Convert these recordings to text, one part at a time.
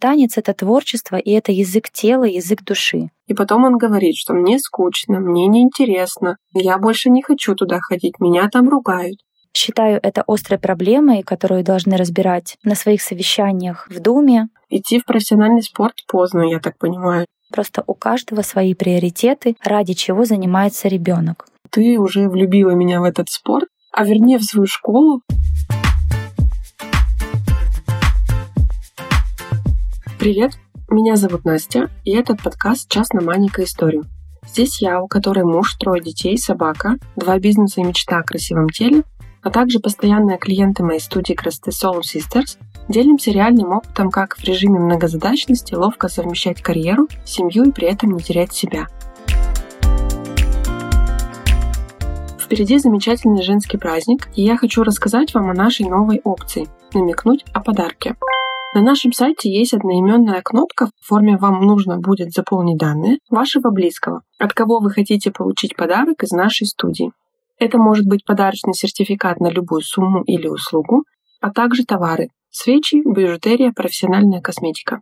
Танец — это творчество, и это язык тела, язык души. И потом он говорит, что мне скучно, мне неинтересно, я больше не хочу туда ходить, меня там ругают. Считаю это острой проблемой, которую должны разбирать на своих совещаниях в Думе. Идти в профессиональный спорт поздно, я так понимаю. Просто у каждого свои приоритеты, ради чего занимается ребенок. Ты уже влюбила меня в этот спорт, а вернее в свою школу. Привет, меня зовут Настя, и этот подкаст «Час на маленькую историю». Здесь я, у которой муж, 3 детей, собака, 2 бизнеса и мечта о красивом теле, а также постоянные клиенты моей студии «Кресты Солу Систерс», делимся реальным опытом, как в режиме многозадачности ловко совмещать карьеру, семью и при этом не терять себя. Впереди замечательный женский праздник, и я хочу рассказать вам о нашей новой опции – намекнуть о подарке. На нашем сайте есть одноименная кнопка, в форме вам нужно будет заполнить данные вашего близкого, от кого вы хотите получить подарок из нашей студии. Это может быть подарочный сертификат на любую сумму или услугу, а также товары – свечи, бижутерия, профессиональная косметика.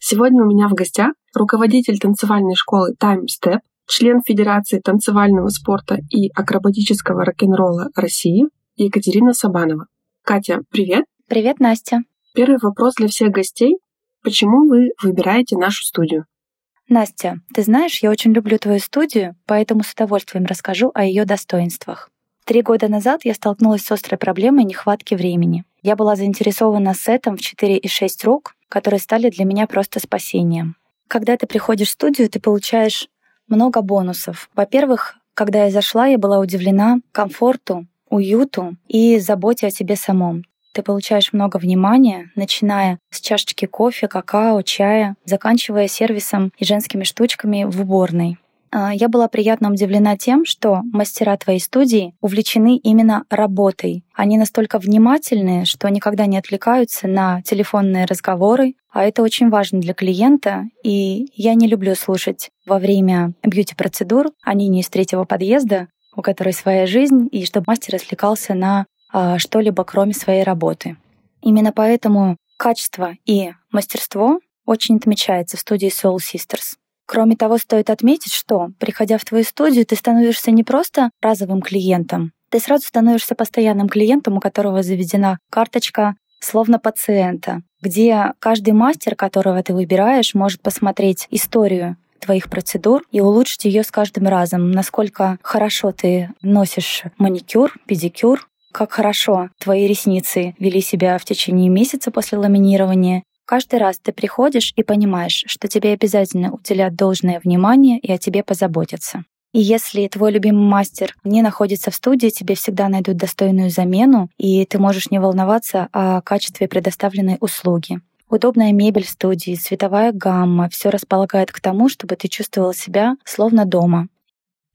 Сегодня у меня в гостях руководитель танцевальной школы Time Step, член Федерации танцевального спорта и акробатического рок-н-ролла России Екатерина Сабанова. Катя, привет! Привет, Настя! Первый вопрос для всех гостей. Почему вы выбираете нашу студию? Настя, ты знаешь, я очень люблю твою студию, поэтому с удовольствием расскажу о ее достоинствах. 3 года назад я столкнулась с острой проблемой нехватки времени. Я была заинтересована сетом в 4 и 6 рук, которые стали для меня просто спасением. Когда ты приходишь в студию, ты получаешь много бонусов. Во-первых, когда я зашла, я была удивлена комфорту, уюту и заботе о себе самом. Ты получаешь много внимания, начиная с чашечки кофе, какао, чая, заканчивая сервисом и женскими штучками в уборной. Я была приятно удивлена тем, что мастера твоей студии увлечены именно работой. Они настолько внимательны, что никогда не отвлекаются на телефонные разговоры, а это очень важно для клиента, и я не люблю слушать во время бьюти-процедур, они не из 3-го подъезда, у которой своя жизнь, и чтобы мастер отвлекался на что-либо, кроме своей работы. Именно поэтому качество и мастерство очень отмечается в студии Soul Sisters. Кроме того, стоит отметить, что, приходя в твою студию, ты становишься не просто разовым клиентом, ты сразу становишься постоянным клиентом, у которого заведена карточка словно пациента, где каждый мастер, которого ты выбираешь, может посмотреть историю твоих процедур и улучшить ее с каждым разом. Насколько хорошо ты носишь маникюр, педикюр, как хорошо твои ресницы вели себя в течение месяца после ламинирования. Каждый раз ты приходишь и понимаешь, что тебе обязательно уделят должное внимание и о тебе позаботятся. И если твой любимый мастер не находится в студии, тебе всегда найдут достойную замену, и ты можешь не волноваться о качестве предоставленной услуги. Удобная мебель в студии, цветовая гамма — все располагает к тому, чтобы ты чувствовала себя словно дома.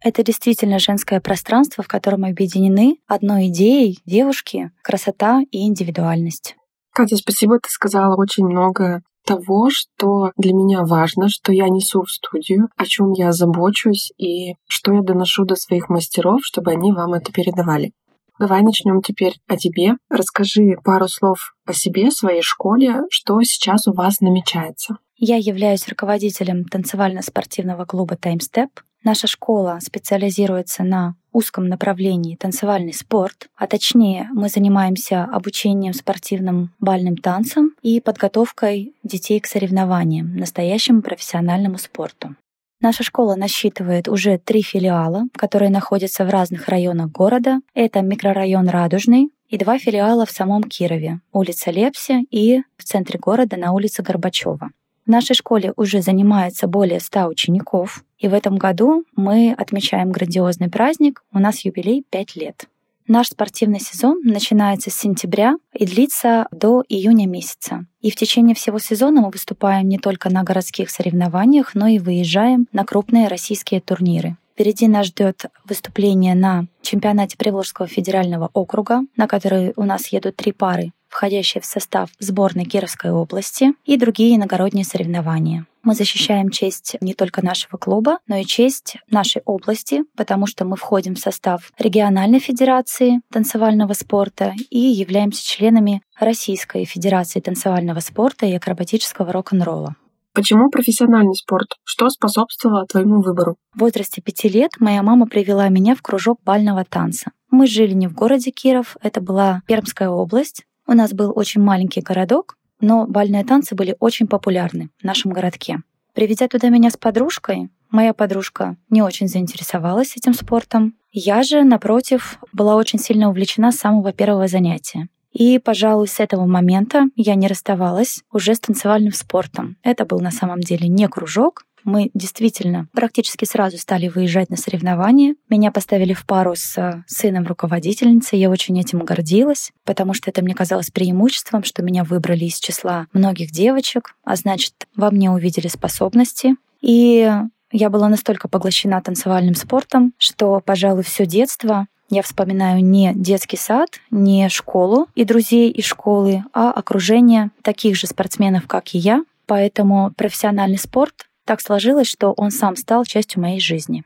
Это действительно женское пространство, в котором объединены одной идеей девушки, красота и индивидуальность. Катя, спасибо, ты сказала очень много того, что для меня важно, что я несу в студию, о чем я забочусь и что я доношу до своих мастеров, чтобы они вам это передавали. Давай начнем теперь о тебе. Расскажи пару слов о себе, своей школе, что сейчас у вас намечается. Я являюсь руководителем танцевально-спортивного клуба Time Step. Наша школа специализируется на узком направлении танцевальный спорт, а точнее мы занимаемся обучением спортивным бальным танцам и подготовкой детей к соревнованиям, настоящему профессиональному спорту. Наша школа насчитывает уже 3 филиала, которые находятся в разных районах города. Это микрорайон Радужный и 2 филиала в самом Кирове, улица Лепсе и в центре города на улице Горбачева. В нашей школе уже занимается более 100 учеников, и в этом году мы отмечаем грандиозный праздник, у нас юбилей 5 лет. Наш спортивный сезон начинается с сентября и длится до июня месяца. И в течение всего сезона мы выступаем не только на городских соревнованиях, но и выезжаем на крупные российские турниры. Впереди нас ждет выступление на чемпионате Приволжского федерального округа, на который у нас едут 3 пары, входящие в состав сборной Кировской области, и другие иногородние соревнования. Мы защищаем честь не только нашего клуба, но и честь нашей области, потому что мы входим в состав региональной федерации танцевального спорта и являемся членами Российской федерации танцевального спорта и акробатического рок-н-ролла. Почему профессиональный спорт? Что способствовало твоему выбору? В возрасте 5 лет моя мама привела меня в кружок бального танца. Мы жили не в городе Киров, это была Пермская область. У нас был очень маленький городок, но бальные танцы были очень популярны в нашем городке. Приведя туда меня с подружкой, моя подружка не очень заинтересовалась этим спортом. Я же, напротив, была очень сильно увлечена с самого первого занятия. И, пожалуй, с этого момента я не расставалась уже с танцевальным спортом. Это был на самом деле не кружок. Мы действительно практически сразу стали выезжать на соревнования. Меня поставили в пару с сыном руководительницы. Я очень этим гордилась, потому что это мне казалось преимуществом, что меня выбрали из числа многих девочек, а значит, во мне увидели способности. И я была настолько поглощена танцевальным спортом, что, пожалуй, все детство я вспоминаю не детский сад, не школу и друзей из школы, а окружение таких же спортсменов, как и я. Поэтому профессиональный спорт так сложилось, что он сам стал частью моей жизни.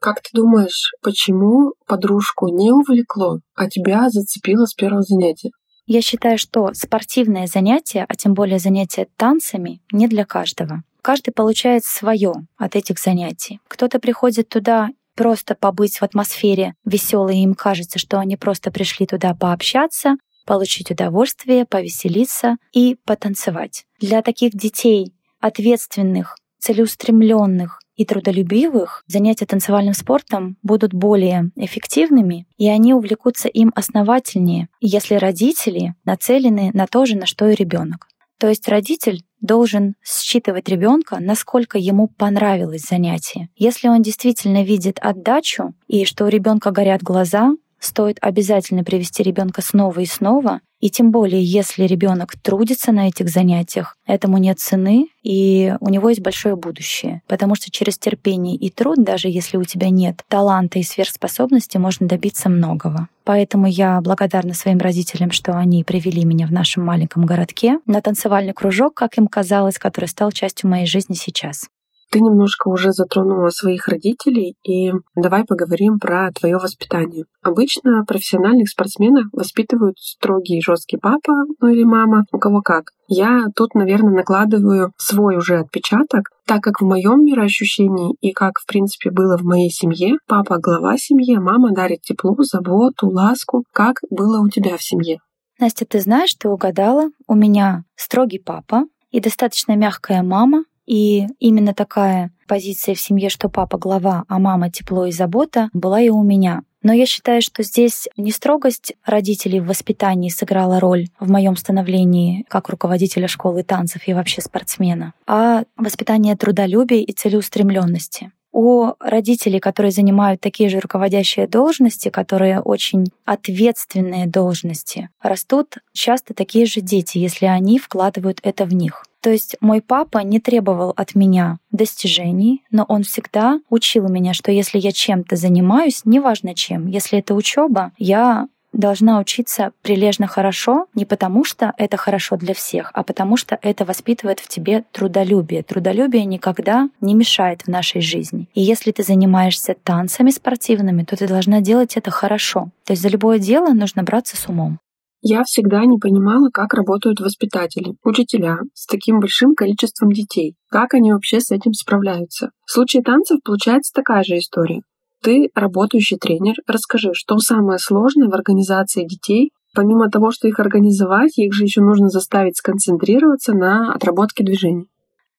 Как ты думаешь, почему подружку не увлекло, а тебя зацепило с первого занятия? Я считаю, что спортивное занятие, а тем более занятие танцами, не для каждого. Каждый получает свое от этих занятий. Кто-то приходит туда просто побыть в атмосфере веселой, им кажется, что они просто пришли туда пообщаться, получить удовольствие, повеселиться и потанцевать. Для таких детей, ответственных, целеустремленных и трудолюбивых, занятия танцевальным спортом будут более эффективными, и они увлекутся им основательнее, если родители нацелены на то же, на что и ребенок. То есть родитель должен считывать ребенка, насколько ему понравилось занятие. Если он действительно видит отдачу и что у ребенка горят глаза, стоит обязательно привести ребенка снова и снова. И тем более, если ребенок трудится на этих занятиях, этому нет цены, и у него есть большое будущее. Потому что через терпение и труд, даже если у тебя нет таланта и сверхспособности, можно добиться многого. Поэтому я благодарна своим родителям, что они привели меня в нашем маленьком городке на танцевальный кружок, как им казалось, который стал частью моей жизни сейчас. Ты немножко уже затронула своих родителей, и давай поговорим про твое воспитание. Обычно профессиональных спортсменов воспитывают строгий и жесткий папа, ну или мама, у кого как. Я тут, наверное, накладываю свой уже отпечаток, так как в моем мироощущении и как, в принципе, было в моей семье, папа — глава семьи, мама дарит тепло, заботу, ласку. Как было у тебя в семье? Настя, ты знаешь, ты угадала. У меня строгий папа и достаточно мягкая мама. И именно такая позиция в семье, что папа — глава, а мама — тепло и забота, была и у меня. Но я считаю, что здесь не строгость родителей в воспитании сыграла роль в моем становлении как руководителя школы танцев и вообще спортсмена, а воспитание трудолюбия и целеустремленности. У родителей, которые занимают такие же руководящие должности, которые очень ответственные должности, растут часто такие же дети, если они вкладывают это в них. То есть мой папа не требовал от меня достижений, но он всегда учил меня, что если я чем-то занимаюсь, неважно чем, если это учеба, я должна учиться прилежно хорошо, не потому что это хорошо для всех, а потому что это воспитывает в тебе трудолюбие. Трудолюбие никогда не мешает в нашей жизни. И если ты занимаешься танцами спортивными, то ты должна делать это хорошо. То есть за любое дело нужно браться с умом. Я всегда не понимала, как работают воспитатели, учителя с таким большим количеством детей. Как они вообще с этим справляются? В случае танцев получается такая же история. Ты работающий тренер. Расскажи, что самое сложное в организации детей? Помимо того, что их организовать, их же еще нужно заставить сконцентрироваться на отработке движений.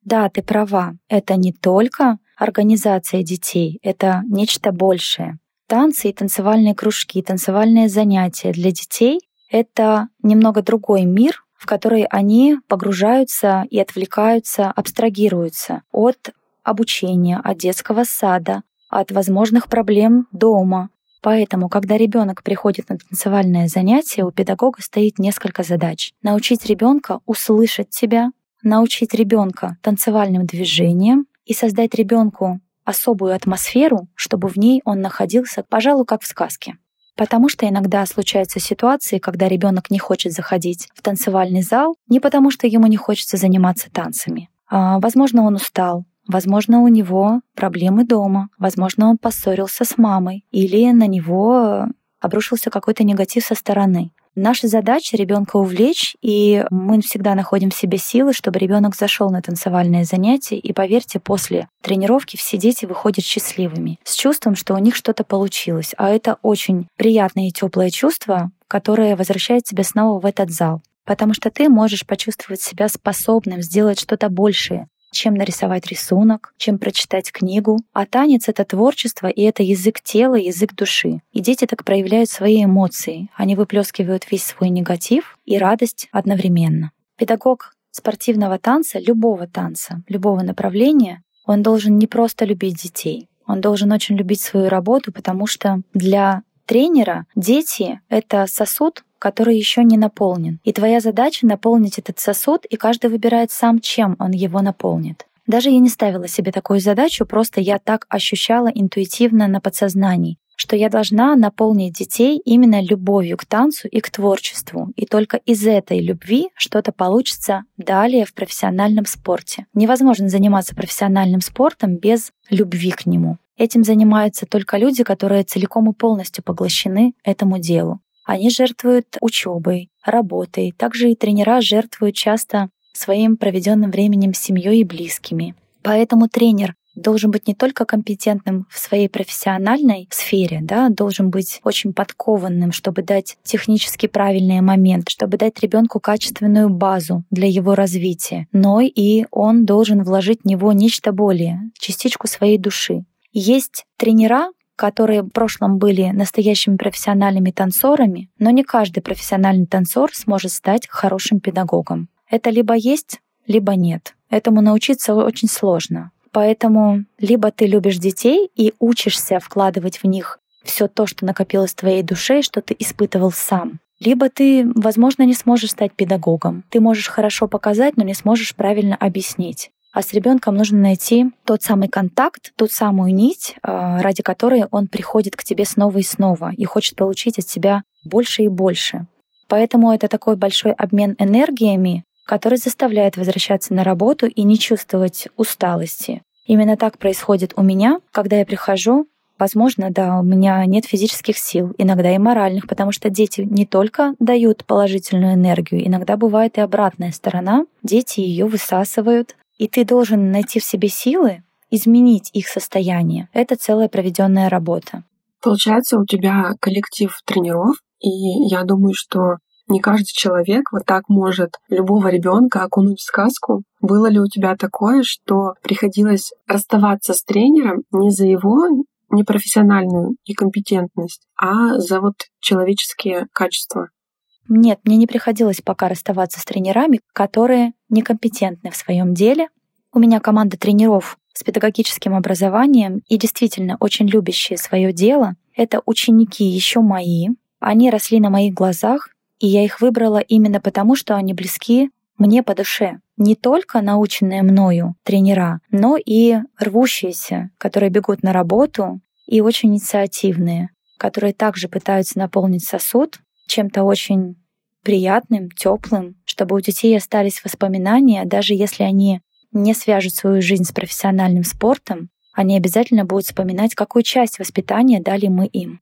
Да, ты права. Это не только организация детей, это нечто большее. Танцы и танцевальные кружки, танцевальные занятия для детей — это немного другой мир, в который они погружаются и отвлекаются, абстрагируются от обучения, от детского сада, от возможных проблем дома. Поэтому, когда ребенок приходит на танцевальное занятие, у педагога стоит несколько задач. Научить ребенка услышать тебя, научить ребенка танцевальным движениям и создать ребенку особую атмосферу, чтобы в ней он находился, пожалуй, как в сказке. Потому что иногда случаются ситуации, когда ребенок не хочет заходить в танцевальный зал, не потому что ему не хочется заниматься танцами, Возможно, он устал, возможно, у него проблемы дома, возможно, он поссорился с мамой или на него обрушился какой-то негатив со стороны. Наша задача — ребенка увлечь, и мы всегда находим в себе силы, чтобы ребенок зашел на танцевальные занятия, и, поверьте, после тренировки все дети выходят счастливыми, с чувством, что у них что-то получилось. А это очень приятное и теплое чувство, которое возвращает тебя снова в этот зал. Потому что ты можешь почувствовать себя способным сделать что-то большее, чем нарисовать рисунок, чем прочитать книгу. А танец — это творчество, и это язык тела, язык души. И дети так проявляют свои эмоции. Они выплескивают весь свой негатив и радость одновременно. Педагог спортивного танца, любого направления, он должен не просто любить детей, он должен очень любить свою работу, потому что для тренера дети — это сосуд, который еще не наполнен. И твоя задача — наполнить этот сосуд, и каждый выбирает сам, чем он его наполнит. Даже я не ставила себе такую задачу, просто я так ощущала интуитивно на подсознании, что я должна наполнить детей именно любовью к танцу и к творчеству. И только из этой любви что-то получится далее в профессиональном спорте. Невозможно заниматься профессиональным спортом без любви к нему. Этим занимаются только люди, которые целиком и полностью поглощены этому делу. Они жертвуют учебой, работой. Также и тренера жертвуют часто своим проведенным временем с семьей и близкими. Поэтому тренер должен быть не только компетентным в своей профессиональной сфере, да, должен быть очень подкованным, чтобы дать технически правильный момент, чтобы дать ребенку качественную базу для его развития, но и он должен вложить в него нечто более, частичку своей души. Есть тренера, которые в прошлом были настоящими профессиональными танцорами, но не каждый профессиональный танцор сможет стать хорошим педагогом. Это либо есть, либо нет. Этому научиться очень сложно. Поэтому либо ты любишь детей и учишься вкладывать в них все то, что накопилось в твоей душе, что ты испытывал сам, либо ты, возможно, не сможешь стать педагогом. Ты можешь хорошо показать, но не сможешь правильно объяснить. А с ребенком нужно найти тот самый контакт, ту самую нить, ради которой он приходит к тебе снова и снова и хочет получить от тебя больше и больше. Поэтому это такой большой обмен энергиями, который заставляет возвращаться на работу и не чувствовать усталости. Именно так происходит у меня, когда я прихожу. Возможно, да, у меня нет физических сил, иногда и моральных, потому что дети не только дают положительную энергию, иногда бывает и обратная сторона. Дети ее высасывают. И ты должен найти в себе силы, изменить их состояние. Это целая проведенная работа. Получается, у тебя коллектив тренеров, и я думаю, что не каждый человек вот так может любого ребенка окунуть в сказку. Было ли у тебя такое, что приходилось расставаться с тренером не за его непрофессиональную некомпетентность, а за вот человеческие качества? Нет, мне не приходилось пока расставаться с тренерами, которые некомпетентны в своем деле. У меня команда тренеров с педагогическим образованием и действительно очень любящие свое дело. Это ученики еще мои. Они росли на моих глазах, и я их выбрала именно потому, что они близки мне по душе. Не только наученные мною тренера, но и рвущиеся, которые бегут на работу, и очень инициативные, которые также пытаются наполнить сосуд чем-то очень приятным, теплым, чтобы у детей остались воспоминания, даже если они не свяжут свою жизнь с профессиональным спортом, они обязательно будут вспоминать, какую часть воспитания дали мы им.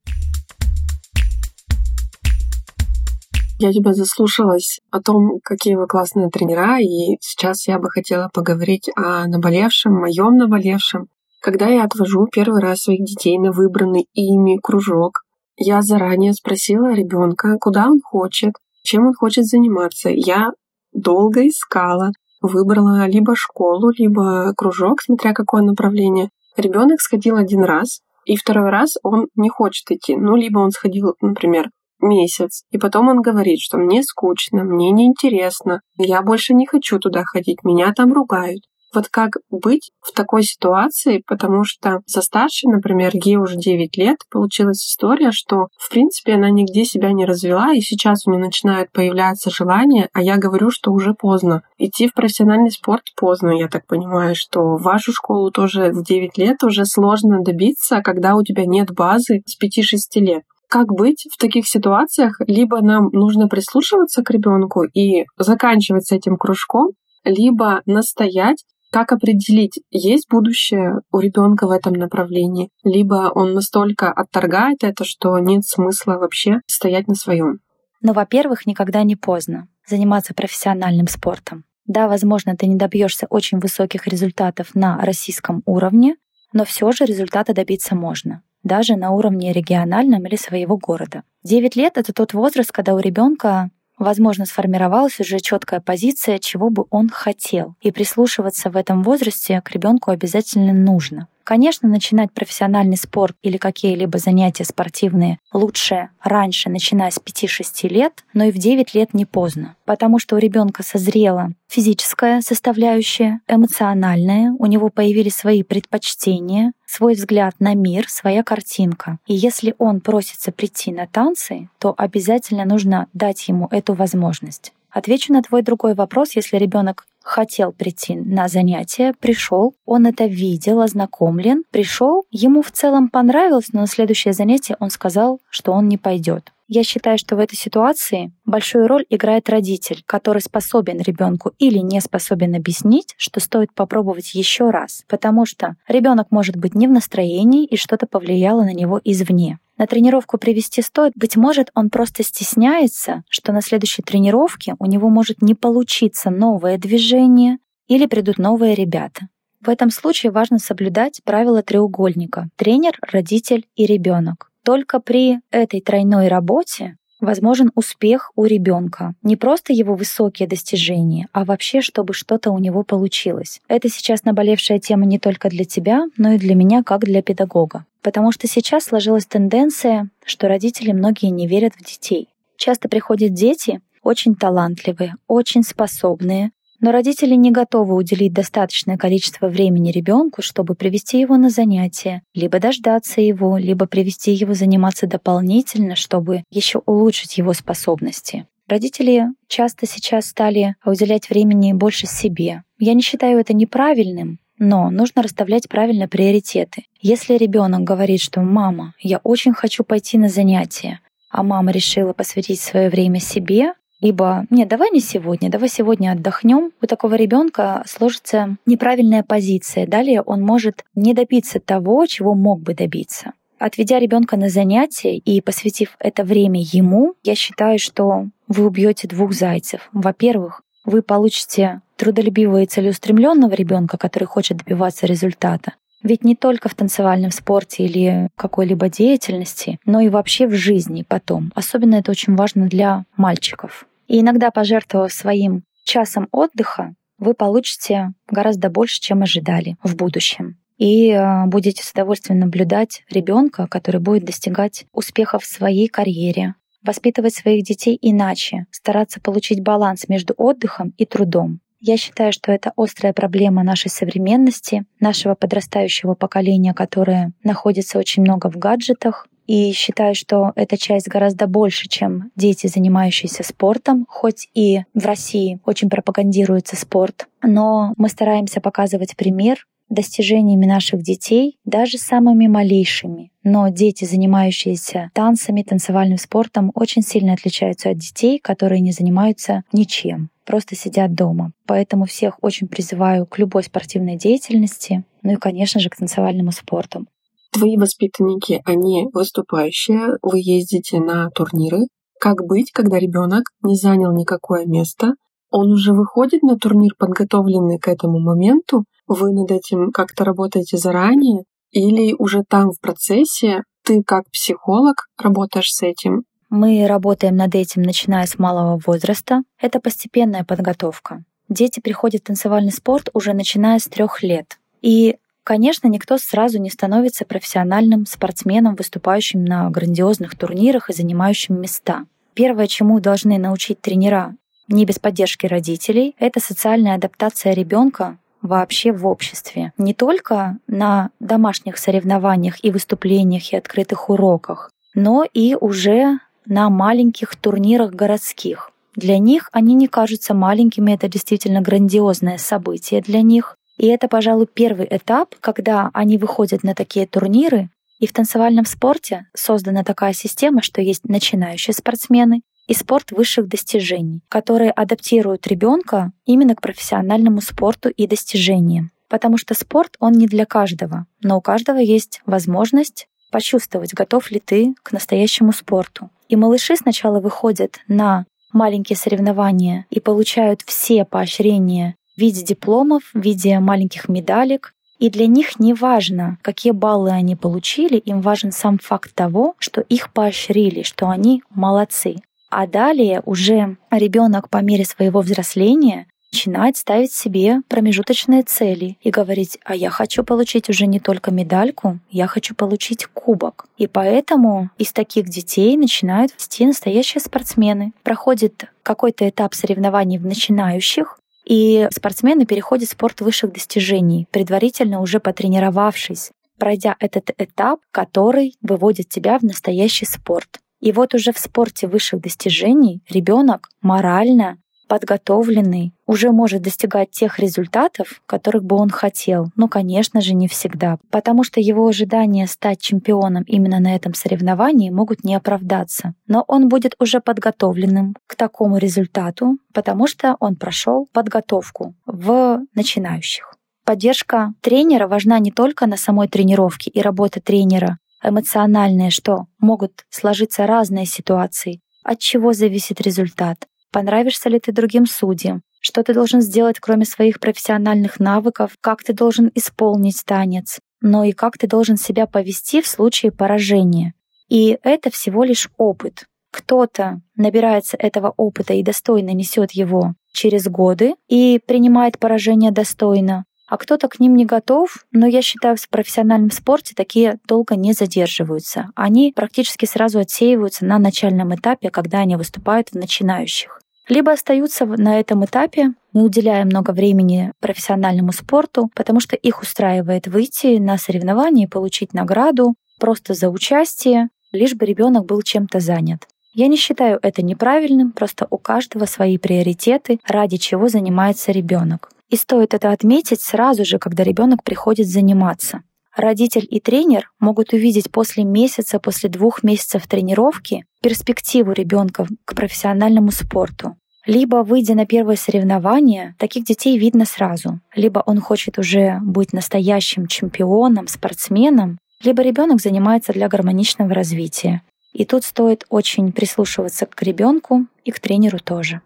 Я тебя заслушалась о том, какие вы классные тренера, и сейчас я бы хотела поговорить о наболевшем, моем наболевшем. Когда я отвожу первый раз своих детей на выбранный ими кружок, я заранее спросила ребенка, куда он хочет, чем он хочет заниматься. Я долго искала, выбрала либо школу, либо кружок, смотря какое направление. Ребенок сходил один раз, и второй раз он не хочет идти. Ну, либо он сходил, например, месяц, и потом он говорит, что мне скучно, мне неинтересно, я больше не хочу туда ходить, меня там ругают. Вот как быть в такой ситуации, потому что со старшей, например, ей уже 9 лет, получилась история, что, в принципе, она нигде себя не развела, и сейчас у нее начинает появляться желание, а я говорю, что уже поздно. Идти в профессиональный спорт поздно, я так понимаю, что в вашу школу тоже в 9 лет уже сложно добиться, когда у тебя нет базы с 5-6 лет. Как быть в таких ситуациях? Либо нам нужно прислушиваться к ребенку и заканчивать с этим кружком, либо настоять, Как определить, есть будущее у ребенка в этом направлении, либо он настолько отторгает это, что нет смысла вообще стоять на своем? Ну, во-первых, никогда не поздно заниматься профессиональным спортом. Да, возможно, ты не добьешься очень высоких результатов на российском уровне, но все же результата добиться можно, даже на уровне региональном или своего города. 9 лет — это тот возраст, когда у ребенка, возможно, сформировалась уже четкая позиция, чего бы он хотел. И прислушиваться в этом возрасте к ребенку обязательно нужно. Конечно, начинать профессиональный спорт или какие-либо занятия спортивные лучше раньше, начиная с 5-6 лет, но и в 9 лет не поздно, потому что у ребенка созрела физическая составляющая, эмоциональная, у него появились свои предпочтения, свой взгляд на мир, своя картинка. И если он просится прийти на танцы, то обязательно нужно дать ему эту возможность. Отвечу на твой другой вопрос. Если ребенок хотел прийти на занятия, пришел, он это видел, ознакомлен, пришел, ему в целом понравилось, но на следующее занятие он сказал, что он не пойдет. Я считаю, что в этой ситуации большую роль играет родитель, который способен ребенку или не способен объяснить, что стоит попробовать еще раз, потому что ребенок может быть не в настроении и что-то повлияло на него извне. На тренировку привести стоит, быть может, он просто стесняется, что на следующей тренировке у него может не получиться новое движение или придут новые ребята. В этом случае важно соблюдать правила треугольника: тренер, родитель и ребенок. Только при этой тройной работе возможен успех у ребенка. Не просто его высокие достижения, а вообще, чтобы что-то у него получилось. Это сейчас наболевшая тема не только для тебя, но и для меня, как для педагога. Потому что сейчас сложилась тенденция, что родители многие не верят в детей. Часто приходят дети очень талантливые, очень способные, но родители не готовы уделить достаточное количество времени ребенку, чтобы привести его на занятия, либо дождаться его, либо привести его заниматься дополнительно, чтобы еще улучшить его способности. Родители часто сейчас стали уделять времени больше себе. Я не считаю это неправильным, но нужно расставлять правильно приоритеты. Если ребенок говорит, что «мама, я очень хочу пойти на занятия», а мама решила посвятить свое время себе, либо «нет, давай не сегодня, давай сегодня отдохнем», у такого ребенка сложится неправильная позиция. Далее он может не добиться того, чего мог бы добиться. Отведя ребенка на занятия и посвятив это время ему, я считаю, что вы убьете двух зайцев. Во-первых, вы получите трудолюбивого и целеустремленного ребенка, который хочет добиваться результата. Ведь не только в танцевальном спорте или какой-либо деятельности, но и вообще в жизни потом. Особенно это очень важно для мальчиков. И иногда, пожертвовав своим часом отдыха, вы получите гораздо больше, чем ожидали в будущем. И будете с удовольствием наблюдать ребенка, который будет достигать успеха в своей карьере, воспитывать своих детей иначе, стараться получить баланс между отдыхом и трудом. Я считаю, что это острая проблема нашей современности, нашего подрастающего поколения, которое находится очень много в гаджетах. И считаю, что эта часть гораздо больше, чем дети, занимающиеся спортом. Хоть и в России очень пропагандируется спорт, но мы стараемся показывать пример достижениями наших детей, даже самыми малейшими. Но дети, занимающиеся танцами, танцевальным спортом, очень сильно отличаются от детей, которые не занимаются ничем, просто сидят дома. Поэтому всех очень призываю к любой спортивной деятельности, ну и, конечно же, к танцевальному спорту. Твои воспитанники, они выступающие, вы ездите на турниры. Как быть, когда ребенок не занял никакое место? Он уже выходит на турнир, подготовленный к этому моменту? Вы над этим как-то работаете заранее? Или уже там в процессе ты как психолог работаешь с этим? Мы работаем над этим, начиная с малого возраста. Это постепенная подготовка. Дети приходят в танцевальный спорт уже начиная с 3 лет. И, конечно, никто сразу не становится профессиональным спортсменом, выступающим на грандиозных турнирах и занимающим места. Первое, чему должны научить тренера, не без поддержки родителей, это социальная адаптация ребенка вообще в обществе. Не только на домашних соревнованиях и выступлениях и открытых уроках, но и уже на маленьких турнирах городских. Для них они не кажутся маленькими, это действительно грандиозное событие для них. И это, пожалуй, первый этап, когда они выходят на такие турниры. И в танцевальном спорте создана такая система, что есть начинающие спортсмены, и спорт высших достижений, которые адаптируют ребенка именно к профессиональному спорту и достижениям. Потому что спорт, он не для каждого, но у каждого есть возможность почувствовать, готов ли ты к настоящему спорту. И малыши сначала выходят на маленькие соревнования и получают все поощрения в виде дипломов, в виде маленьких медалек. И для них не важно, какие баллы они получили, им важен сам факт того, что их поощрили, что они молодцы. А далее уже ребенок по мере своего взросления начинает ставить себе промежуточные цели и говорить: а я хочу получить уже не только медальку, я хочу получить кубок. И поэтому из таких детей начинают расти настоящие спортсмены. Проходит какой-то этап соревнований в начинающих, и спортсмены переходят в спорт высших достижений, предварительно уже потренировавшись, пройдя этот этап, который выводит тебя в настоящий спорт. И вот уже в спорте высших достижений ребенок морально подготовленный уже может достигать тех результатов, которых бы он хотел. Но, конечно же, не всегда, потому что его ожидания стать чемпионом именно на этом соревновании могут не оправдаться. Но он будет уже подготовленным к такому результату, потому что он прошел подготовку в начинающих. Поддержка тренера важна не только на самой тренировке, и работа тренера эмоциональная, что могут сложиться разные ситуации, от чего зависит результат, понравишься ли ты другим судьям, что ты должен сделать кроме своих профессиональных навыков, как ты должен исполнить танец, но и как ты должен себя повести в случае поражения. И это всего лишь опыт. Кто-то набирается этого опыта и достойно несет его через годы и принимает поражение достойно, а кто-то к ним не готов, но я считаю, в профессиональном спорте такие долго не задерживаются. Они практически сразу отсеиваются на начальном этапе, когда они выступают в начинающих. Либо остаются на этом этапе, не уделяя много времени профессиональному спорту, потому что их устраивает выйти на соревнования и получить награду просто за участие, лишь бы ребенок был чем-то занят. Я не считаю это неправильным, просто у каждого свои приоритеты, ради чего занимается ребенок. И стоит это отметить сразу же, когда ребенок приходит заниматься. Родитель и тренер могут увидеть после месяца, после 2 месяцев тренировки перспективу ребенка к профессиональному спорту. Либо, выйдя на первое соревнование, таких детей видно сразу. Либо он хочет уже быть настоящим чемпионом, спортсменом, либо ребенок занимается для гармоничного развития. И тут стоит очень прислушиваться к ребенку и к тренеру тоже.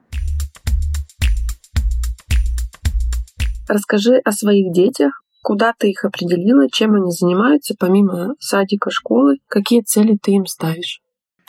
Расскажи о своих детях, куда ты их определила, чем они занимаются, помимо садика, школы, какие цели ты им ставишь?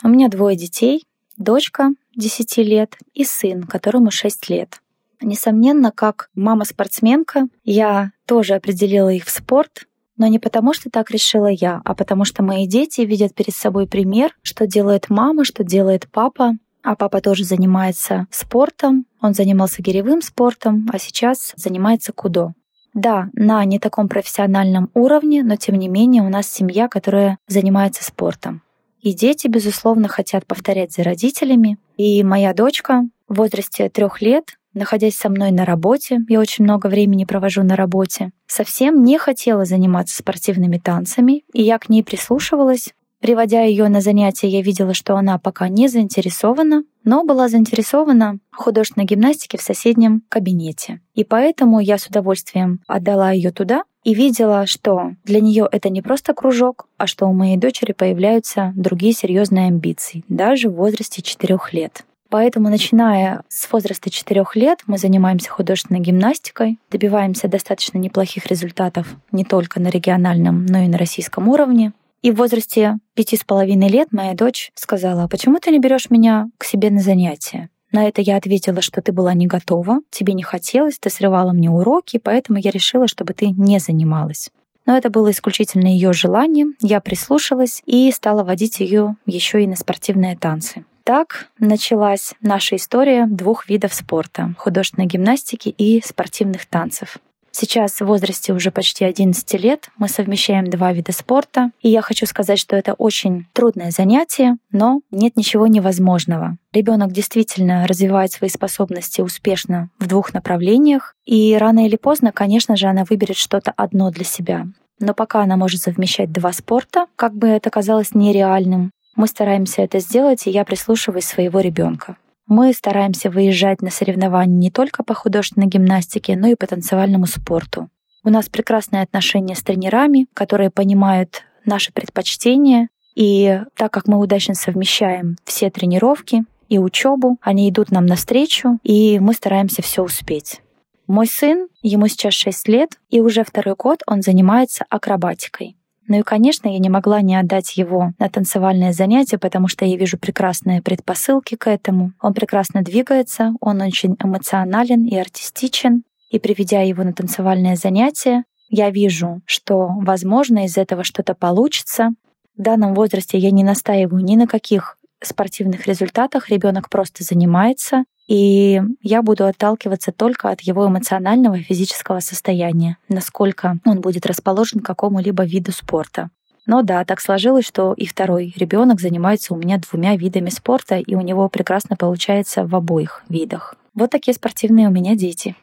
У меня 2 детей, дочка 10 лет и сын, которому 6 лет. Несомненно, как мама-спортсменка, я тоже определила их в спорт, но не потому, что так решила я, а потому что мои дети видят перед собой пример, что делает мама, что делает папа. А папа тоже занимается спортом, он занимался гиревым спортом, а сейчас занимается кудо. Да, на не таком профессиональном уровне, но тем не менее у нас семья, которая занимается спортом. И дети, безусловно, хотят повторять за родителями. И моя дочка в возрасте 3 лет, находясь со мной на работе, я очень много времени провожу на работе, совсем не хотела заниматься спортивными танцами, и я к ней прислушивалась. Приводя ее на занятия, я видела, что она пока не заинтересована, но была заинтересована в художественной гимнастике в соседнем кабинете. И поэтому я с удовольствием отдала ее туда и видела, что для нее это не просто кружок, а что у моей дочери появляются другие серьезные амбиции, даже в возрасте 4 лет. Поэтому, начиная с возраста 4 лет, мы занимаемся художественной гимнастикой, добиваемся достаточно неплохих результатов не только на региональном, но и на российском уровне. И в возрасте 5,5 лет моя дочь сказала: «Почему ты не берешь меня к себе на занятия?» На это я ответила, что ты была не готова, тебе не хотелось, ты срывала мне уроки, поэтому я решила, чтобы ты не занималась. Но это было исключительно ее желание, я прислушалась и стала водить ее еще и на спортивные танцы. Так началась наша история 2 видов спорта — художественной гимнастики и спортивных танцев. Сейчас в возрасте уже почти 11 лет мы совмещаем 2 вида спорта. И я хочу сказать, что это очень трудное занятие, но нет ничего невозможного. Ребенок действительно развивает свои способности успешно в 2 направлениях. И рано или поздно, конечно же, она выберет что-то одно для себя. Но пока она может совмещать 2 спорта, как бы это казалось нереальным, Мы стараемся это сделать, и я прислушиваюсь своего ребенка. Мы стараемся выезжать на соревнования не только по художественной гимнастике, но и по танцевальному спорту. У нас прекрасные отношения с тренерами, которые понимают наши предпочтения. И так как мы удачно совмещаем все тренировки и учебу, они идут нам навстречу, и мы стараемся все успеть. Мой сын, ему сейчас 6 лет, и уже второй год он занимается акробатикой. Ну и, конечно, я не могла не отдать его на танцевальное занятие, потому что я вижу прекрасные предпосылки к этому. Он прекрасно двигается, он очень эмоционален и артистичен. И приведя его на танцевальное занятие, я вижу, что, возможно, из этого что-то получится. В данном возрасте я не настаиваю ни на каких спортивных результатах, ребенок просто занимается, и я буду отталкиваться только от его эмоционального и физического состояния, насколько он будет расположен к какому-либо виду спорта. Но да, так сложилось, что и второй ребенок занимается у меня 2 видами спорта, и у него прекрасно получается в обоих видах. Вот такие спортивные у меня дети.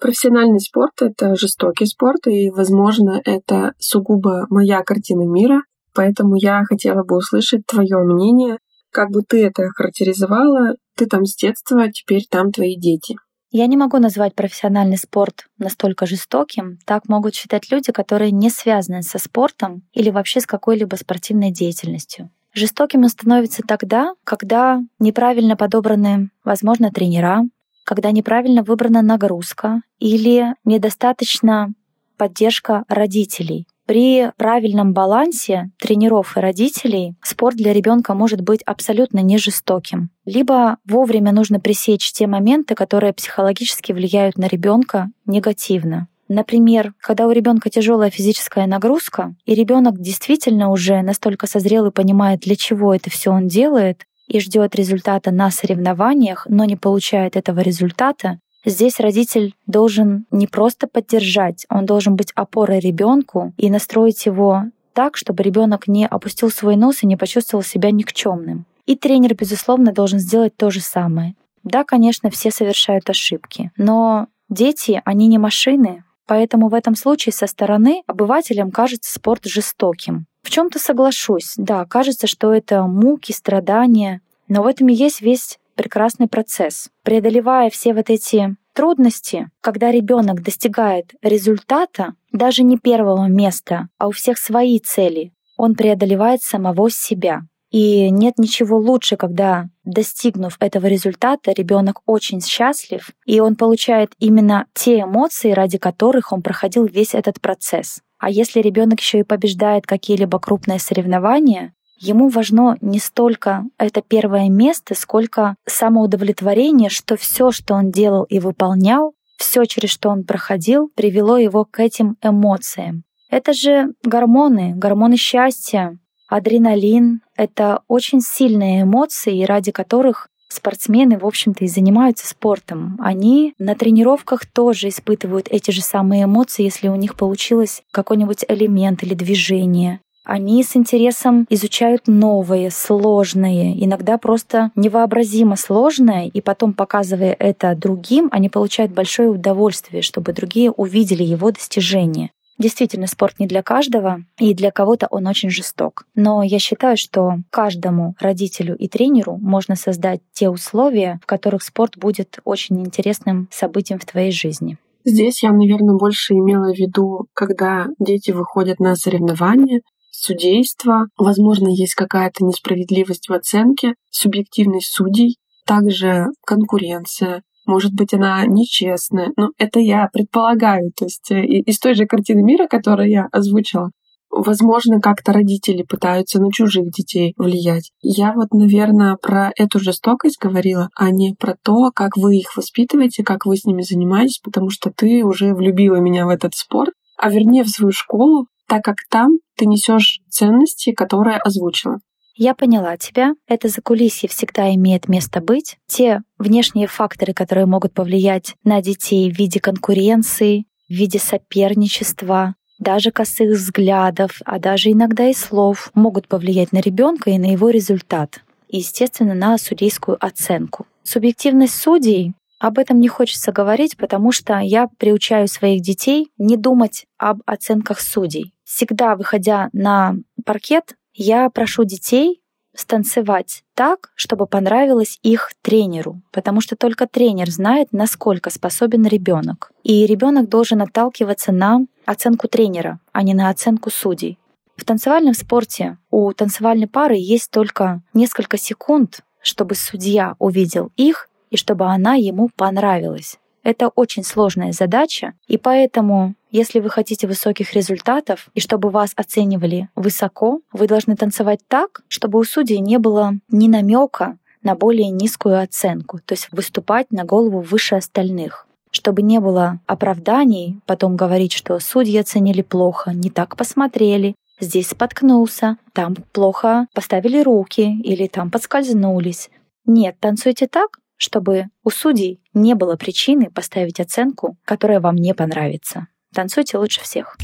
Профессиональный спорт — это жестокий спорт, и, возможно, это сугубо моя картина мира, поэтому я хотела бы услышать твое мнение. Как бы ты это охарактеризовала? Ты там с детства, теперь там твои дети. Я не могу назвать профессиональный спорт настолько жестоким. Так могут считать люди, которые не связаны со спортом или вообще с какой-либо спортивной деятельностью. Жестоким он становится тогда, когда неправильно подобраны, возможно, тренера, когда неправильно выбрана нагрузка или недостаточно поддержка родителей. При правильном балансе тренеров и родителей спорт для ребенка может быть абсолютно не жестоким. Либо вовремя нужно пресечь те моменты, которые психологически влияют на ребенка негативно. Например, когда у ребенка тяжелая физическая нагрузка, и ребенок действительно уже настолько созрел и понимает, для чего это все он делает, и ждет результата на соревнованиях, но не получает этого результата, здесь родитель должен не просто поддержать, он должен быть опорой ребенку и настроить его так, чтобы ребенок не опустил свой нос и не почувствовал себя никчемным. И тренер, безусловно, должен сделать то же самое. Да, конечно, все совершают ошибки, но дети, они не машины, поэтому в этом случае со стороны обывателям кажется спорт жестоким. В чем-то соглашусь, да, кажется, что это муки, страдания, но в этом и есть весь прекрасный процесс. Преодолевая все вот эти трудности, когда ребенок достигает результата, даже не первого места, а у всех свои цели, он преодолевает самого себя. И нет ничего лучше, когда, достигнув этого результата, ребенок очень счастлив, и он получает именно те эмоции, ради которых он проходил весь этот процесс. А если ребенок еще и побеждает какие-либо крупные соревнования, ему важно не столько это первое место, сколько самоудовлетворение, что все, что он делал и выполнял, все, через что он проходил, привело его к этим эмоциям. Это же гормоны счастья, адреналин. Это очень сильные эмоции, ради которых спортсмены, в общем-то, и занимаются спортом. Они на тренировках тоже испытывают эти же самые эмоции, если у них получилось какой-нибудь элемент или движение. Они с интересом изучают новые, сложные, иногда просто невообразимо сложное, и потом, показывая это другим, они получают большое удовольствие, чтобы другие увидели его достижения. Действительно, спорт не для каждого, и для кого-то он очень жесток. Но я считаю, что каждому родителю и тренеру можно создать те условия, в которых спорт будет очень интересным событием в твоей жизни. Здесь я, наверное, больше имела в виду, когда дети выходят на соревнования, судейство, возможно, есть какая-то несправедливость в оценке, субъективность судей, также конкуренция, может быть, она нечестная, но это я предполагаю, то есть из той же картины мира, которую я озвучила. Возможно, как-то родители пытаются на чужих детей влиять. Я вот, наверное, про эту жестокость говорила, а не про то, как вы их воспитываете, как вы с ними занимаетесь, потому что ты уже влюбила меня в этот спорт, а вернее в свою школу, так как там ты несешь ценности, которые озвучила. Я поняла тебя. Это закулисье всегда имеет место быть. Те внешние факторы, которые могут повлиять на детей в виде конкуренции, в виде соперничества, даже косых взглядов, а даже иногда и слов, могут повлиять на ребенка и на его результат. И, естественно, на судейскую оценку. Субъективность судей. Об этом не хочется говорить, потому что я приучаю своих детей не думать об оценках судей. Всегда, выходя на паркет, я прошу детей станцевать так, чтобы понравилось их тренеру, потому что только тренер знает, насколько способен ребенок. И ребенок должен отталкиваться на оценку тренера, а не на оценку судей. В танцевальном спорте у танцевальной пары есть только несколько секунд, чтобы судья увидел их и чтобы она ему понравилась. Это очень сложная задача, и поэтому, если вы хотите высоких результатов и чтобы вас оценивали высоко, вы должны танцевать так, чтобы у судей не было ни намека на более низкую оценку, то есть выступать на голову выше остальных, чтобы не было оправданий, потом говорить, что судьи оценили плохо, не так посмотрели, здесь споткнулся, там плохо поставили руки или там подскользнулись. Нет, танцуйте так, чтобы у судей не было причины поставить оценку, которая вам не понравится. Танцуйте лучше всех.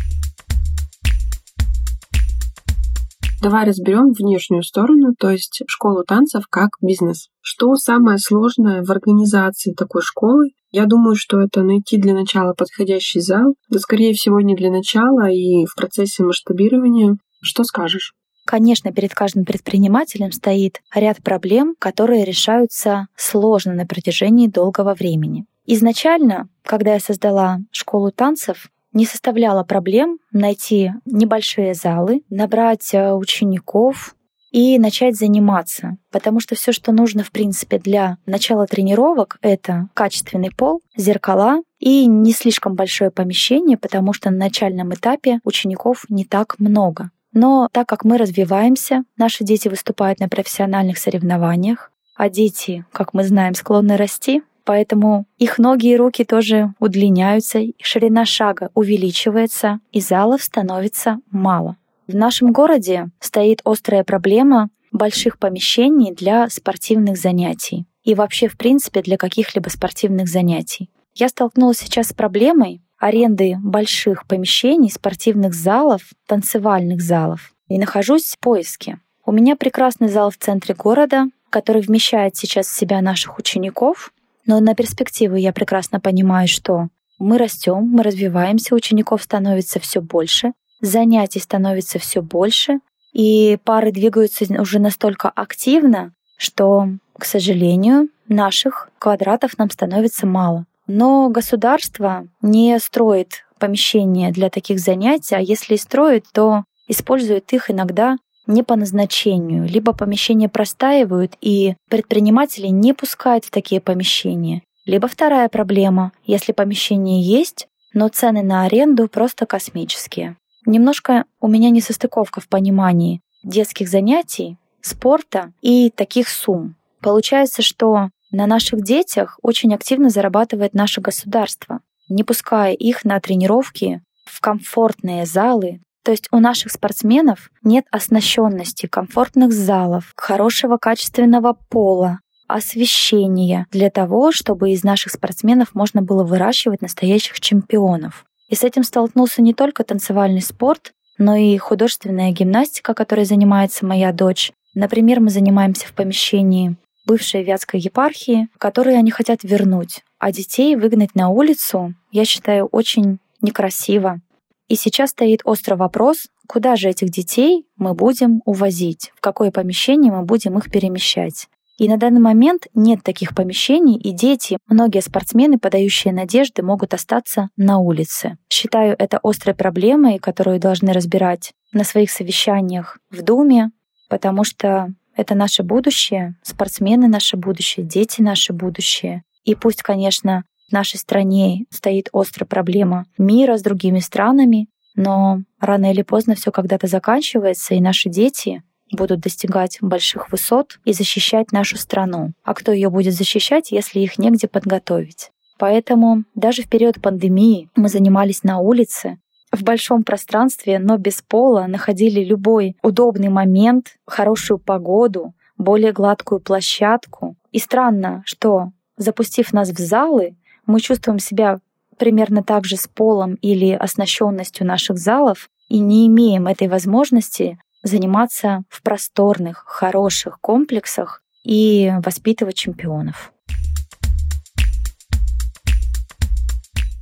Давай разберем внешнюю сторону, то есть школу танцев как бизнес. Что самое сложное в организации такой школы? Я думаю, что это найти для начала подходящий зал, да, скорее всего, не для начала и в процессе масштабирования. Что скажешь? Конечно, перед каждым предпринимателем стоит ряд проблем, которые решаются сложно на протяжении долгого времени. Изначально, когда я создала школу танцев, не составляло проблем найти небольшие залы, набрать учеников и начать заниматься. Потому что все, что нужно, в принципе, для начала тренировок, это качественный пол, зеркала и не слишком большое помещение, потому что на начальном этапе учеников не так много. Но так как мы развиваемся, наши дети выступают на профессиональных соревнованиях, а дети, как мы знаем, склонны расти, поэтому их ноги и руки тоже удлиняются, ширина шага увеличивается, и залов становится мало. В нашем городе стоит острая проблема больших помещений для спортивных занятий и вообще, в принципе, для каких-либо спортивных занятий. Я столкнулась сейчас с проблемой аренды больших помещений, спортивных залов, танцевальных залов. И нахожусь в поиске. У меня прекрасный зал в центре города, который вмещает сейчас в себя наших учеников. Но на перспективу я прекрасно понимаю, что мы растем, мы развиваемся, учеников становится все больше, занятий становится все больше, и пары двигаются уже настолько активно, что, к сожалению, наших квадратов нам становится мало. Но государство не строит помещения для таких занятий, а если и строит, то использует их иногда не по назначению. Либо помещения простаивают, и предприниматели не пускают в такие помещения. Либо вторая проблема, если помещение есть, но цены на аренду просто космические. Немножко у меня несостыковка в понимании детских занятий, спорта и таких сумм. Получается, что на наших детях очень активно зарабатывает наше государство, не пуская их на тренировки в комфортные залы. То есть у наших спортсменов нет оснащенности комфортных залов, хорошего качественного пола, освещения для того, чтобы из наших спортсменов можно было выращивать настоящих чемпионов. И с этим столкнулся не только танцевальный спорт, но и художественная гимнастика, которой занимается моя дочь. Например, мы занимаемся в помещении бывшей Вятской епархии, которые они хотят вернуть. А детей выгнать на улицу, я считаю, очень некрасиво. И сейчас стоит острый вопрос, куда же этих детей мы будем увозить, в какое помещение мы будем их перемещать. И на данный момент нет таких помещений, и дети, многие спортсмены, подающие надежды, могут остаться на улице. Считаю это острой проблемой, которую должны разбирать на своих совещаниях в Думе, потому что это наше будущее, спортсмены наше будущее, дети наше будущее. И пусть, конечно, в нашей стране стоит острая проблема мира с другими странами, но рано или поздно все когда-то заканчивается, и наши дети будут достигать больших высот и защищать нашу страну. А кто ее будет защищать, если их негде подготовить? Поэтому даже в период пандемии мы занимались на улице, в большом пространстве, но без пола, находили любой удобный момент, хорошую погоду, более гладкую площадку. И странно, что, запустив нас в залы, мы чувствуем себя примерно так же с полом или оснащенностью наших залов и не имеем этой возможности заниматься в просторных, хороших комплексах и воспитывать чемпионов.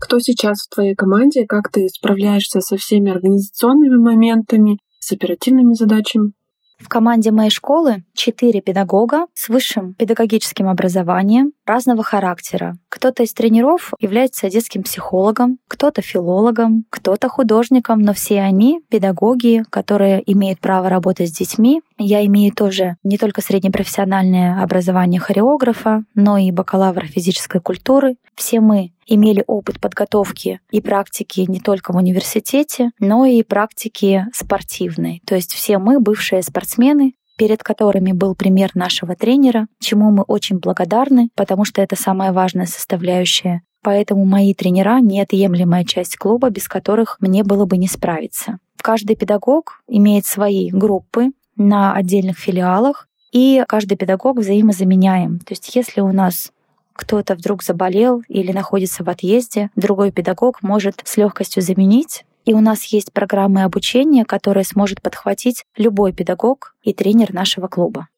Кто сейчас в твоей команде? Как ты справляешься со всеми организационными моментами, с оперативными задачами? В команде моей школы 4 педагога с высшим педагогическим образованием разного характера. Кто-то из тренеров является детским психологом, кто-то филологом, кто-то художником, но все они педагоги, которые имеют право работать с детьми. Я имею тоже не только среднепрофессиональное образование хореографа, но и бакалавра физической культуры. Все мы имели опыт подготовки и практики не только в университете, но и практики спортивной. То есть все мы бывшие спортсмены, перед которыми был пример нашего тренера, чему мы очень благодарны, потому что это самая важная составляющая. Поэтому мои тренера — неотъемлемая часть клуба, без которых мне было бы не справиться. Каждый педагог имеет свои группы на отдельных филиалах, и каждый педагог взаимозаменяем. То есть если у нас кто-то вдруг заболел или находится в отъезде, другой педагог может с легкостью заменить. И у нас есть программы обучения, которые сможет подхватить любой педагог и тренер нашего клуба.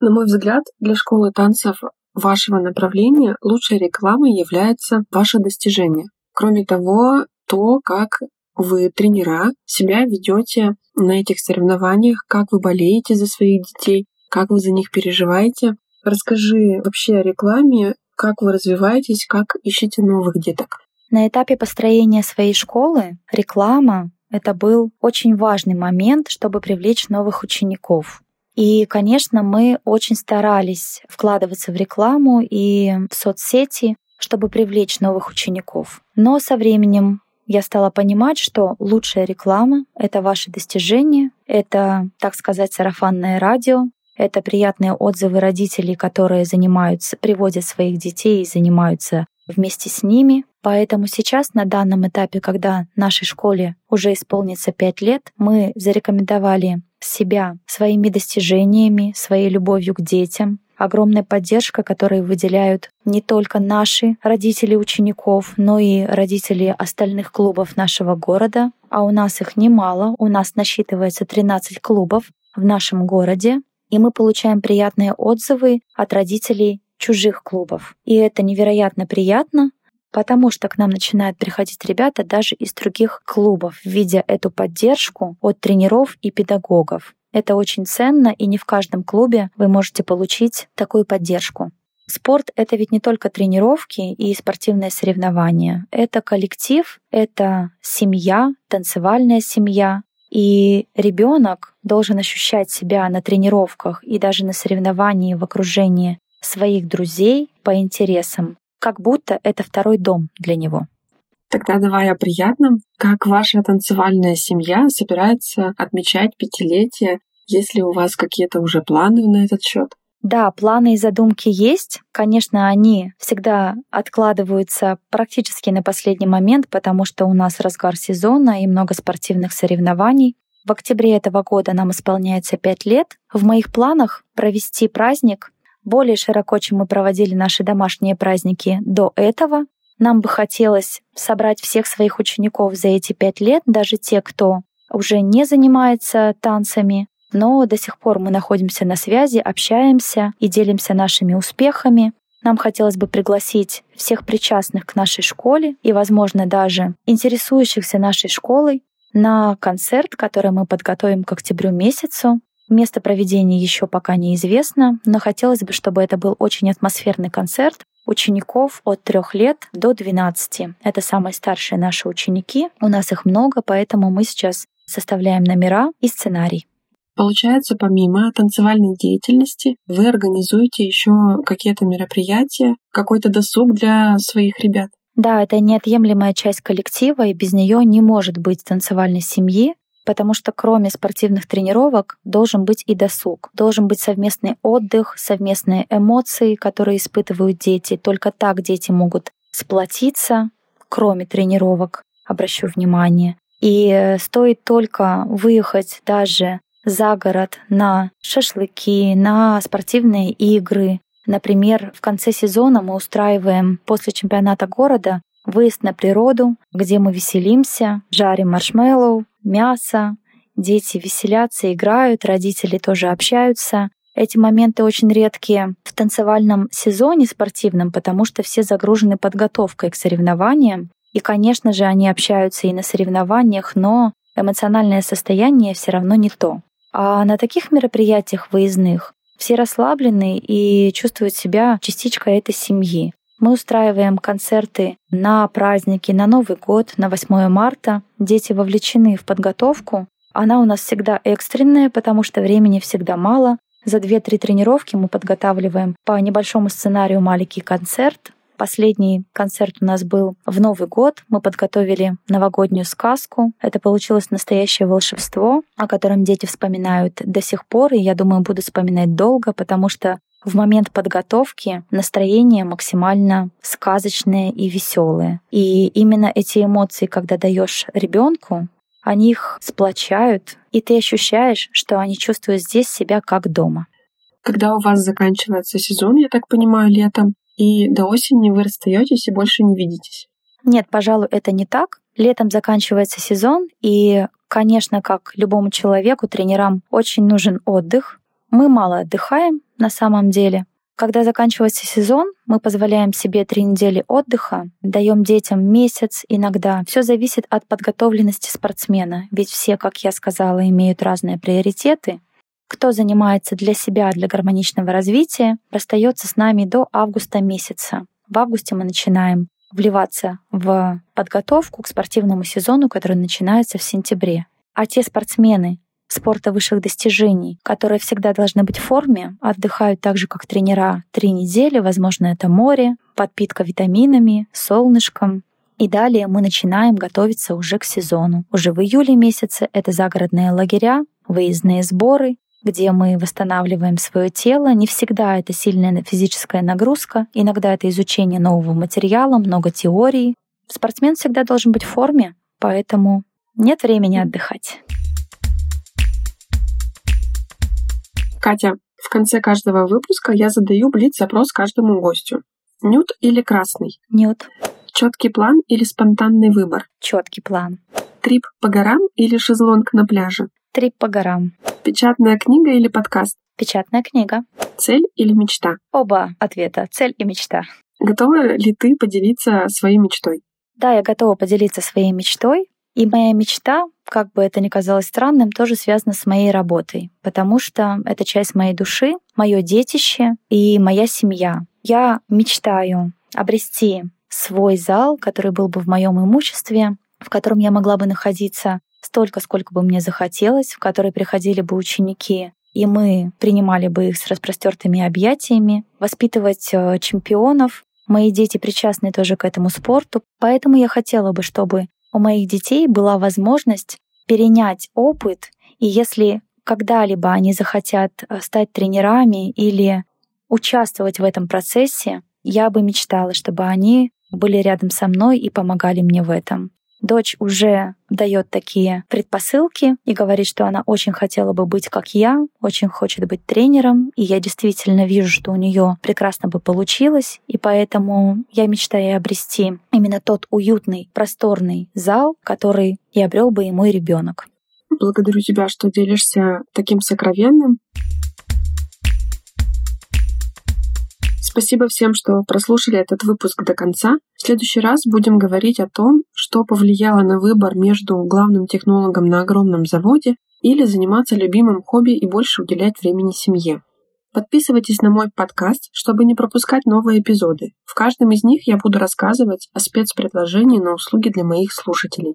На мой взгляд, для школы танцев вашего направления лучшей рекламой является ваше достижение. Кроме того, то, как вы, тренера, себя ведете на этих соревнованиях, как вы болеете за своих детей, как вы за них переживаете. Расскажи вообще о рекламе, как вы развиваетесь, как ищете новых деток. На этапе построения своей школы реклама — это был очень важный момент, чтобы привлечь новых учеников. И, конечно, мы очень старались вкладываться в рекламу и в соцсети, чтобы привлечь новых учеников. Но со временем я стала понимать, что лучшая реклама — это ваши достижения, это, так сказать, сарафанное радио, это приятные отзывы родителей, которые занимаются, приводят своих детей и занимаются вместе с ними. Поэтому сейчас, на данном этапе, когда нашей школе уже исполнится 5 лет, мы зарекомендовали себя своими достижениями, своей любовью к детям, огромной поддержкой, которую выделяют не только наши родители учеников, но и родители остальных клубов нашего города. А у нас их немало, у нас насчитывается 13 клубов в нашем городе. И мы получаем приятные отзывы от родителей чужих клубов. И это невероятно приятно, потому что к нам начинают приходить ребята даже из других клубов, видя эту поддержку от тренеров и педагогов. Это очень ценно, и не в каждом клубе вы можете получить такую поддержку. Спорт — это ведь не только тренировки и спортивные соревнования. Это коллектив, это семья, танцевальная семья. И ребенок должен ощущать себя на тренировках и даже на соревновании в окружении своих друзей по интересам, как будто это второй дом для него. Тогда давай о приятном. Как ваша танцевальная семья собирается отмечать 5-летие? Есть ли у вас какие-то уже планы на этот счет? Да, планы и задумки есть. Конечно, они всегда откладываются практически на последний момент, потому что у нас разгар сезона и много спортивных соревнований. В октябре этого года нам исполняется 5 лет. В моих планах провести праздник более широко, чем мы проводили наши домашние праздники до этого. Нам бы хотелось собрать всех своих учеников за эти 5 лет, даже те, кто уже не занимается танцами. Но до сих пор мы находимся на связи, общаемся и делимся нашими успехами. Нам хотелось бы пригласить всех причастных к нашей школе и, возможно, даже интересующихся нашей школой на концерт, который мы подготовим к октябрю месяцу. Место проведения еще пока неизвестно, но хотелось бы, чтобы это был очень атмосферный концерт учеников от 3 лет до 12. Это самые старшие наши ученики. У нас их много, поэтому мы сейчас составляем номера и сценарий. Получается, помимо танцевальной деятельности, вы организуете еще какие-то мероприятия, какой-то досуг для своих ребят? Да, это неотъемлемая часть коллектива, и без нее не может быть танцевальной семьи, потому что кроме спортивных тренировок должен быть и досуг, должен быть совместный отдых, совместные эмоции, которые испытывают дети. Только так дети могут сплотиться, кроме тренировок, обращу внимание. И стоит только выехать даже за город на шашлыки, на спортивные игры. Например, в конце сезона мы устраиваем после чемпионата города выезд на природу, где мы веселимся, жарим маршмеллоу, мясо, дети веселятся, играют, родители тоже общаются. Эти моменты очень редкие в танцевальном сезоне спортивном, потому что все загружены подготовкой к соревнованиям. И, конечно же, они общаются и на соревнованиях, но эмоциональное состояние все равно не то. А на таких мероприятиях выездных все расслаблены и чувствуют себя частичкой этой семьи. Мы устраиваем концерты на праздники, на Новый год, на 8 марта. Дети вовлечены в подготовку. Она у нас всегда экстренная, потому что времени всегда мало. За 2-3 тренировки мы подготавливаем по небольшому сценарию маленький концерт. Последний концерт у нас был в Новый год. Мы подготовили новогоднюю сказку. Это получилось настоящее волшебство, о котором дети вспоминают до сих пор, и, я думаю, будут вспоминать долго, потому что в момент подготовки настроение максимально сказочное и веселое. И именно эти эмоции, когда даешь ребенку, они их сплочают, и ты ощущаешь, что они чувствуют здесь себя как дома. Когда у вас заканчивается сезон, я так понимаю, летом, и до осени вы расстаетесь и больше не видитесь? Нет, пожалуй, это не так. Летом заканчивается сезон, и, конечно, как любому человеку, тренерам очень нужен отдых. Мы мало отдыхаем на самом деле. Когда заканчивается сезон, мы позволяем себе 3 недели отдыха, даем детям месяц иногда. Все зависит от подготовленности спортсмена, ведь все, как я сказала, имеют разные приоритеты. Кто занимается для себя, для гармоничного развития, остается с нами до августа месяца. В августе мы начинаем вливаться в подготовку к спортивному сезону, который начинается в сентябре. А те спортсмены спорта высших достижений, которые всегда должны быть в форме, отдыхают так же, как тренера, 3 недели. Возможно, это море, подпитка витаминами, солнышком. И далее мы начинаем готовиться уже к сезону. Уже в июле месяце это загородные лагеря, выездные сборы, где мы восстанавливаем свое тело. Не всегда это сильная физическая нагрузка, иногда это изучение нового материала, много теорий. Спортсмен всегда должен быть в форме, поэтому нет времени отдыхать. Катя, в конце каждого выпуска я задаю блиц-запрос каждому гостю. Нюд или красный? Нюд. Четкий план или спонтанный выбор? Четкий план. Трип по горам или шезлонг на пляже? Трип по горам. Печатная книга или подкаст? Печатная книга. Цель или мечта? Оба ответа. Цель и мечта. Готова ли ты поделиться своей мечтой? Да, я готова поделиться своей мечтой. И моя мечта, как бы это ни казалось странным, тоже связана с моей работой, потому что это часть моей души, мое детище и моя семья. Я мечтаю обрести свой зал, который был бы в моем имуществе, в котором я могла бы находиться столько, сколько бы мне захотелось, в который приходили бы ученики, и мы принимали бы их с распростертыми объятиями, воспитывать чемпионов. Мои дети причастны тоже к этому спорту, поэтому я хотела бы, чтобы у моих детей была возможность перенять опыт, и если когда-либо они захотят стать тренерами или участвовать в этом процессе, я бы мечтала, чтобы они были рядом со мной и помогали мне в этом. Дочь уже дает такие предпосылки и говорит, что она очень хотела бы быть как я, очень хочет быть тренером, и я действительно вижу, что у нее прекрасно бы получилось, и поэтому я мечтаю обрести именно тот уютный, просторный зал, который и обрел бы и мой ребенок. Благодарю тебя, что делишься таким сокровенным. Спасибо всем, что прослушали этот выпуск до конца. В следующий раз будем говорить о том, что повлияло на выбор между главным технологом на огромном заводе или заниматься любимым хобби и больше уделять времени семье. Подписывайтесь на мой подкаст, чтобы не пропускать новые эпизоды. В каждом из них я буду рассказывать о спецпредложении на услуги для моих слушателей.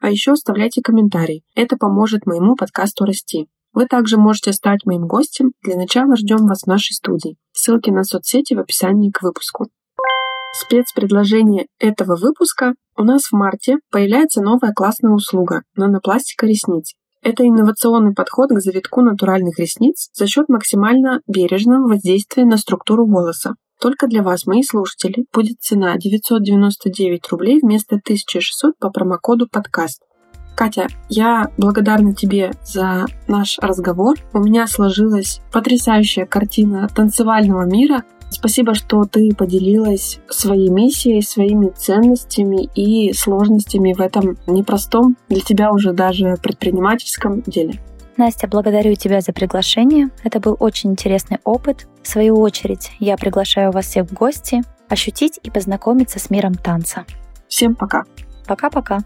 А еще оставляйте комментарий. Это поможет моему подкасту расти. Вы также можете стать моим гостем. Для начала ждем вас в нашей студии. Ссылки на соцсети в описании к выпуску. Спецпредложение этого выпуска. У нас в марте появляется новая классная услуга – нанопластика ресниц. Это инновационный подход к завитку натуральных ресниц за счет максимально бережного воздействия на структуру волоса. Только для вас, мои слушатели, будет цена 999 рублей вместо 1600 по промокоду «Подкаст». Катя, я благодарна тебе за наш разговор. У меня сложилась потрясающая картина танцевального мира. Спасибо, что ты поделилась своей миссией, своими ценностями и сложностями в этом непростом, для тебя уже даже предпринимательском деле. Настя, благодарю тебя за приглашение. Это был очень интересный опыт. В свою очередь, я приглашаю вас всех в гости ощутить и познакомиться с миром танца. Всем пока. Пока-пока.